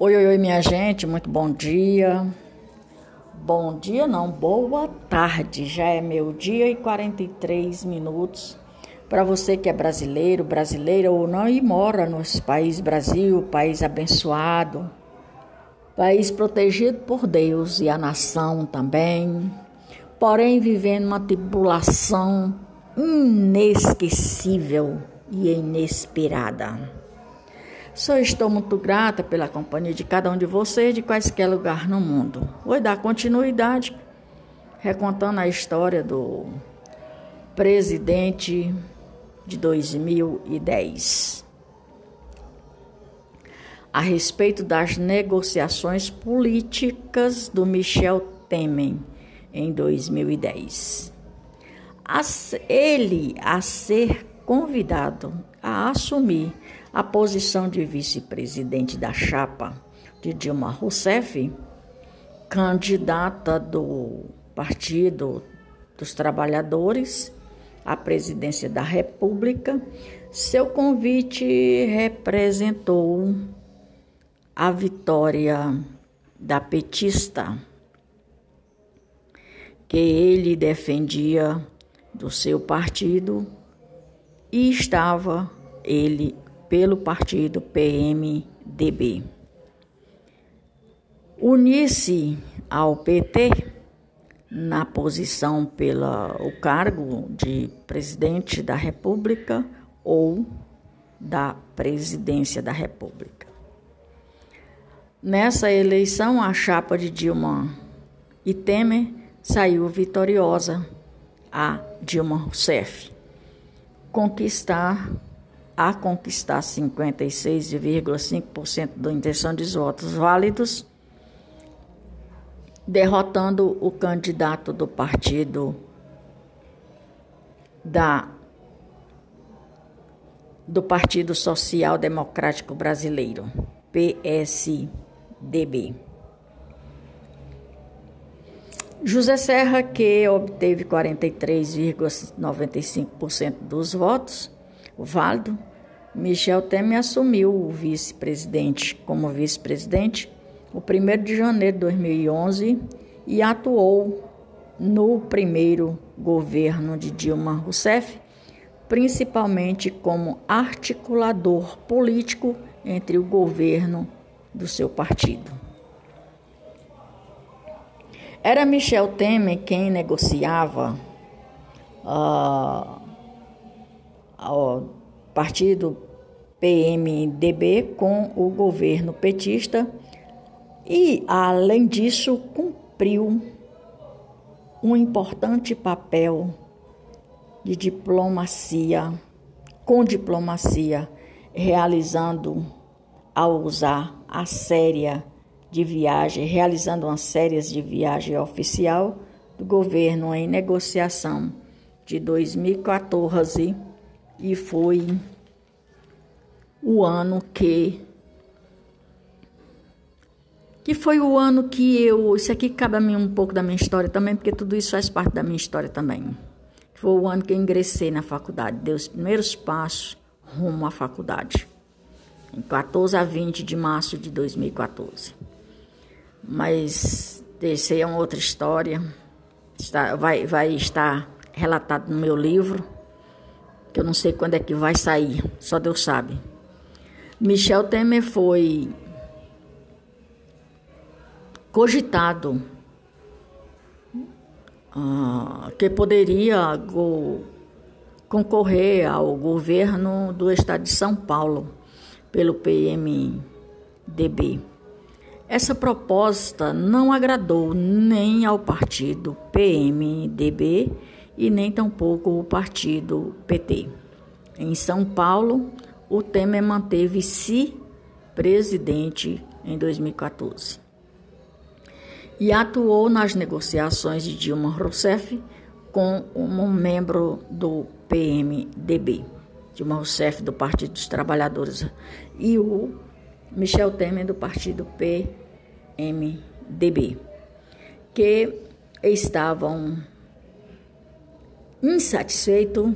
Oi, minha gente, muito bom dia. Bom dia não, boa tarde, já é meio-dia e 43 minutos. Para você que é brasileiro, brasileira ou não e mora no país Brasil, país abençoado, país protegido por Deus e a nação também, porém vivendo uma tribulação inesquecível e inesperada. Só estou muito grata pela companhia de cada um de vocês, de quaisquer lugar no mundo. Vou dar continuidade, recontando a história do presidente de 2010. A respeito das negociações políticas do Michel Temer em 2010. Ele a ser convidado a assumir a posição de vice-presidente da chapa de Dilma Rousseff, candidata do Partido dos Trabalhadores à presidência da República, seu convite representou a vitória da petista, que ele defendia do seu partido e estava ele pelo partido PMDB. Unir-se ao PT na posição pelo cargo de presidente da República ou da presidência da República. Nessa eleição, a chapa de Dilma e Temer saiu vitoriosa a Dilma Rousseff, a conquistar 56,5% da intenção dos votos válidos, derrotando o candidato do partido do Partido Social Democrático Brasileiro, PSDB. José Serra, que obteve 43,95% dos votos válidos, Michel Temer assumiu o vice-presidente como vice-presidente o 1º de janeiro de 2011 e atuou no primeiro governo de Dilma Rousseff, principalmente como articulador político entre o governo do seu partido. Era Michel Temer quem negociava o partido PMDB com o governo petista e, além disso, cumpriu um importante papel de diplomacia, realizando uma série de viagem oficial do governo em negociação de 2014, e foi o ano que eu... Isso aqui cabe a mim um pouco da minha história também, porque tudo isso faz parte da minha história também. Foi o ano que eu ingressei na faculdade, dei os primeiros passos rumo à faculdade, em 14 a 20 de março de 2014. Mas essa é uma outra história, vai estar relatado no meu livro, que eu não sei quando é que vai sair, só Deus sabe. Michel Temer foi cogitado que poderia concorrer ao governo do estado de São Paulo pelo PMDB. Essa proposta não agradou nem ao partido PMDB e nem tampouco o partido PT. Em São Paulo, o Temer manteve-se presidente em 2014 e atuou nas negociações de Dilma Rousseff com um membro do PMDB, Dilma Rousseff do Partido dos Trabalhadores e o Michel Temer do Partido PMDB, que estavam insatisfeitos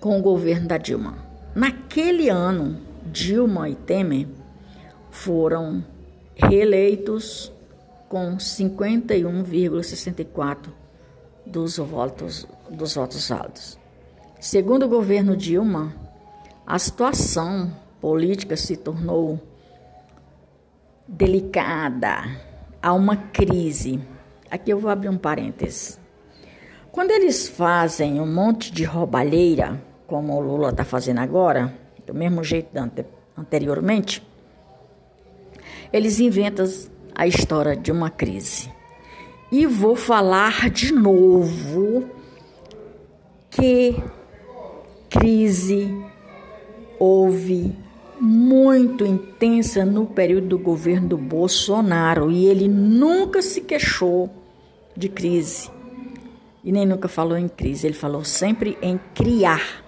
com o governo da Dilma. Naquele ano, Dilma e Temer foram reeleitos com 51,64% dos votos válidos. Segundo o governo Dilma, a situação política se tornou delicada. Há uma crise. Aqui eu vou abrir um parênteses. Quando eles fazem um monte de roubalheira, como o Lula está fazendo agora, do mesmo jeito anteriormente, eles inventam a história de uma crise. E vou falar de novo que crise houve muito intensa no período do governo do Bolsonaro e ele nunca se queixou de crise e nem nunca falou em crise, ele falou sempre em criar.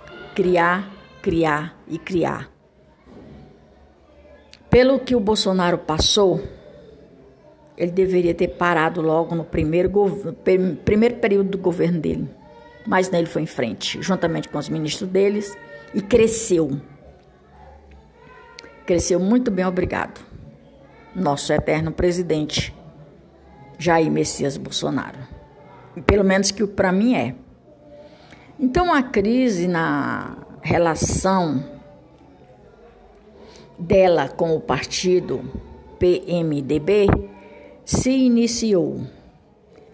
Pelo que o Bolsonaro passou, ele deveria ter parado logo no primeiro período do governo dele. Mas ele foi em frente, juntamente com os ministros deles, e cresceu. Cresceu muito bem, obrigado. Nosso eterno presidente, Jair Messias Bolsonaro. Pelo menos que para mim é. Então, a crise na relação dela com o partido PMDB se iniciou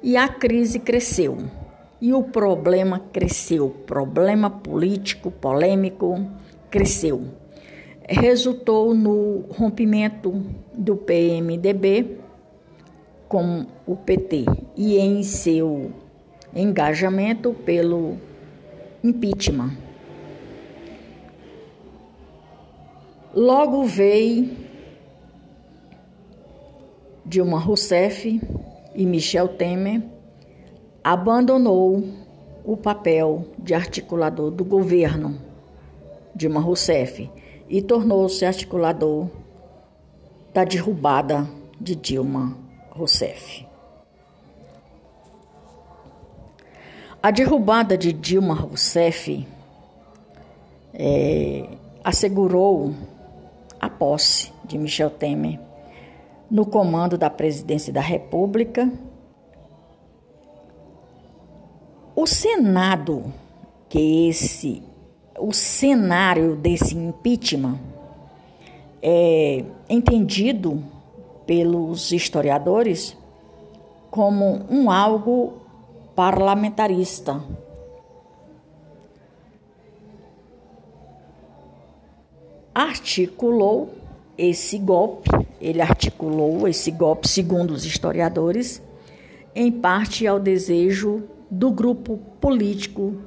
e a crise cresceu e o problema cresceu, problema político, polêmico, cresceu. Resultou no rompimento do PMDB com o PT e em seu engajamento pelo impeachment. Logo veio Dilma Rousseff e Michel Temer abandonou o papel de articulador do governo Dilma Rousseff e tornou-se articulador da derrubada de Dilma Rousseff. A derrubada de Dilma Rousseff assegurou a posse de Michel Temer no comando da presidência da República. O cenário desse impeachment é entendido pelos historiadores como um algo parlamentarista. Ele articulou esse golpe, segundo os historiadores, em parte ao desejo do grupo político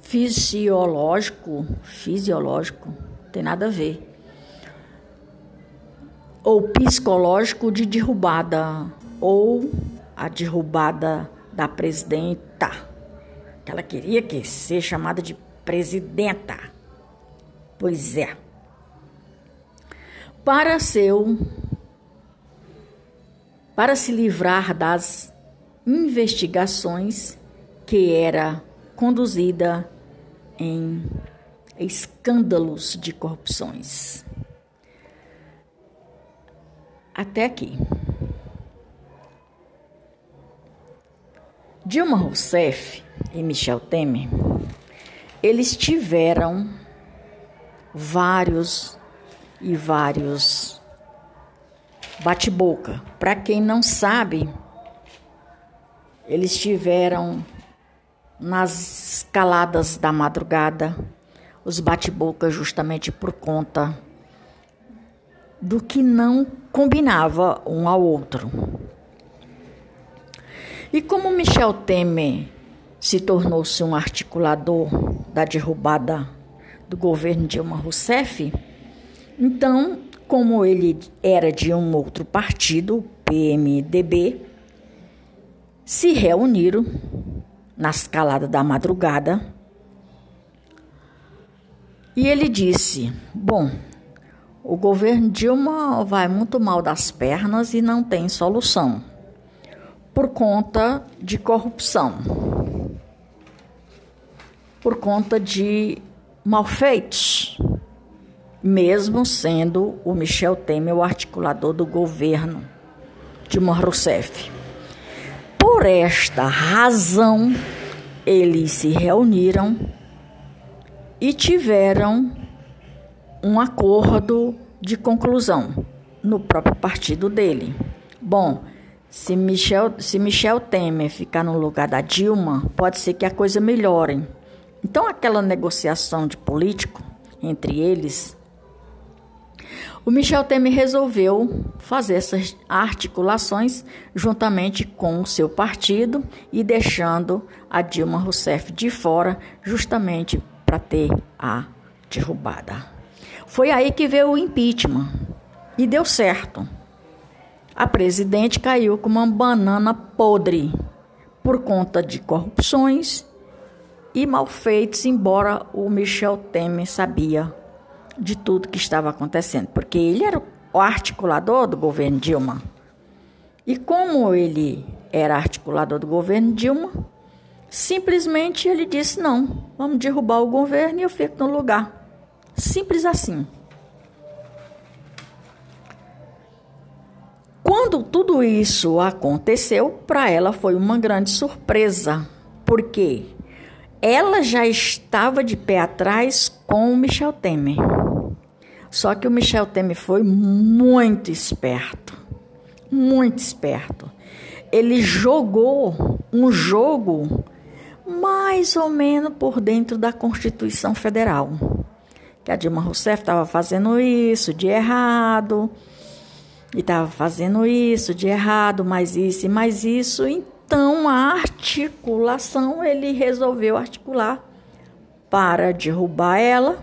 fisiológico, não tem nada a ver, ou psicológico de derrubada, ou a derrubada da presidenta, que ela queria que ser chamada de presidenta, pois é, para se livrar das investigações que era conduzida em escândalos de corrupções. Até aqui. Dilma Rousseff e Michel Temer, eles tiveram vários bate-boca. Para quem não sabe, eles tiveram nas caladas da madrugada os bate-boca justamente por conta do que não combinava um ao outro. E como Michel Temer se tornou-se um articulador da derrubada do governo Dilma Rousseff, então, como ele era de um outro partido, o PMDB, se reuniram nas caladas da madrugada e ele disse, bom, o governo Dilma vai muito mal das pernas e não tem solução. por conta de corrupção, por conta de malfeitos, mesmo sendo o Michel Temer o articulador do governo Dilma Rousseff. Por esta razão, eles se reuniram e tiveram um acordo de conclusão no próprio partido dele. Bom, se Michel Temer ficar no lugar da Dilma, pode ser que a coisa melhore. Então, aquela negociação de político entre eles, o Michel Temer resolveu fazer essas articulações juntamente com o seu partido e deixando a Dilma Rousseff de fora, justamente para ter a derrubada. Foi aí que veio o impeachment e deu certo. A presidente caiu como uma banana podre por conta de corrupções e malfeitos, embora o Michel Temer sabia de tudo que estava acontecendo, porque ele era o articulador do governo Dilma. E como ele era articulador do governo Dilma, simplesmente ele disse, não, vamos derrubar o governo e eu fico no lugar. Simples assim. Quando tudo isso aconteceu, para ela foi uma grande surpresa, porque ela já estava de pé atrás com o Michel Temer. Só que o Michel Temer foi muito esperto, muito esperto. Ele jogou um jogo mais ou menos por dentro da Constituição Federal, que a Dilma Rousseff estava fazendo isso de errado, e estava fazendo isso de errado, mais isso e mais isso. Então, a articulação, ele resolveu articular para derrubar ela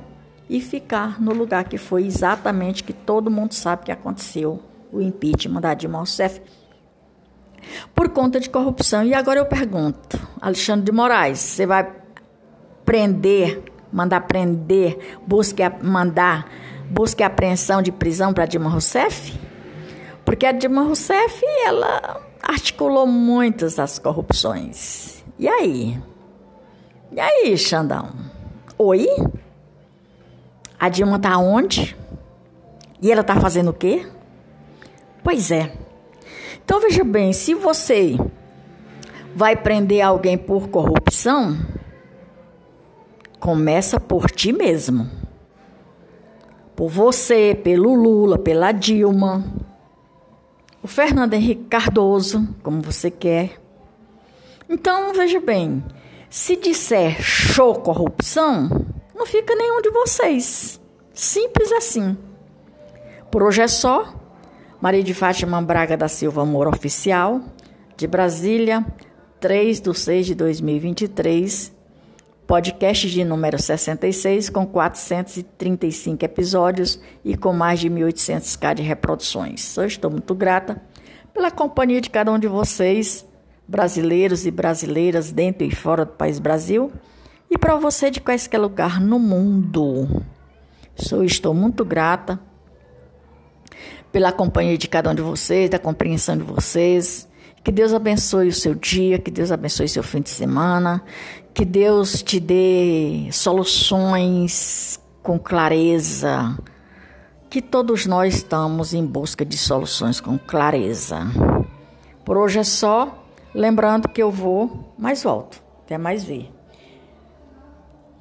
e ficar no lugar, que foi exatamente que todo mundo sabe que aconteceu, o impeachment da Dilma Rousseff, por conta de corrupção. E agora eu pergunto, Alexandre de Moraes, você vai prender, mandar prender, busca e apreensão de prisão para Dilma Rousseff? Porque a Dilma Rousseff, ela articulou muitas das corrupções. E aí? E aí, Xandão? Oi? A Dilma está onde? E ela está fazendo o quê? Pois é. Então, veja bem, se você vai prender alguém por corrupção, começa por ti mesmo. Por você, pelo Lula, pela Dilma, o Fernando Henrique Cardoso, como você quer. Então, veja bem, se disser show corrupção, não fica nenhum de vocês. Simples assim. Por hoje é só. Maria de Fátima Braga da Silva Moura, oficial, de Brasília, 3/6/2023, podcast de número 66, com 435 episódios e com mais de 1.800k de reproduções. Eu estou muito grata pela companhia de cada um de vocês, brasileiros e brasileiras dentro e fora do país Brasil, e para você de qualquer lugar no mundo. Eu estou muito grata pela companhia de cada um de vocês, da compreensão de vocês. Que Deus abençoe o seu dia, que Deus abençoe o seu fim de semana, que Deus te dê soluções com clareza, que todos nós estamos em busca de soluções com clareza. Por hoje é só, lembrando que eu vou, mas volto, até mais ver.